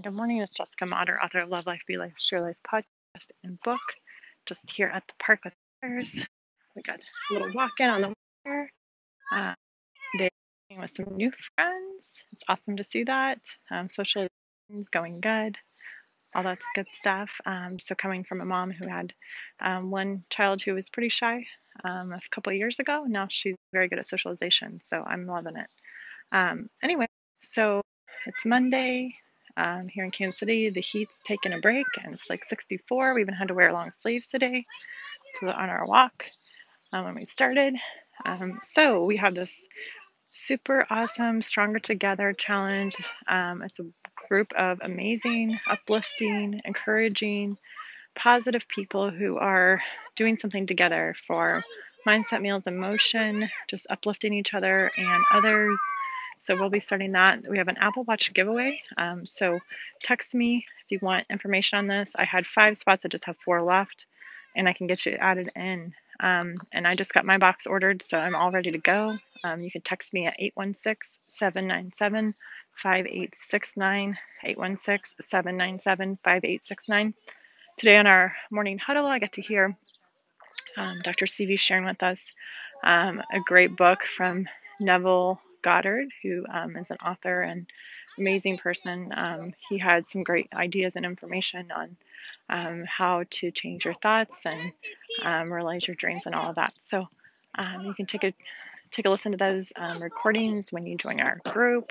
Good morning, it's Jessica Motter, author of Love, Life, Be, Life, Share, Life podcast and book. Just here at the park with others. We got a little walk in on the water. They're with some new friends. It's awesome to see that. Social is going good. All that's good stuff. So coming from a mom who had one child who was pretty shy a couple of years ago, now she's very good at socialization. So I'm loving it. Anyway, so it's Monday. Here in Kansas City, the heat's taken a break, and it's like 64. We even had to wear long sleeves today on our walk when we started. So we have this super awesome Stronger Together Challenge. It's a group of amazing, uplifting, encouraging, positive people who are doing something together for Mindset Meals and Motion, just uplifting each other and others. So we'll be starting that. We have an Apple Watch giveaway. So text me if you want information on this. I had 5 spots. I just have 4 left, and I can get you added in. And I just got my box ordered, so I'm all ready to go. You can text me at 816-797-5869, 816-797-5869. Today on our morning huddle, I got to hear Dr. Stevie sharing with us a great book from Neville Goddard, who is an author and amazing person. He had some great ideas and information on how to change your thoughts and realize your dreams and all of that. So you can take a listen to those recordings when you join our group.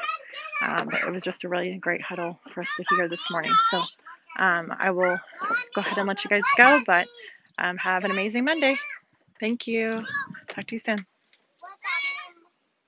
It was just a really great huddle for us to hear this morning. So I will go ahead and let you guys go, but have an amazing Monday. Thank you. Talk to you soon.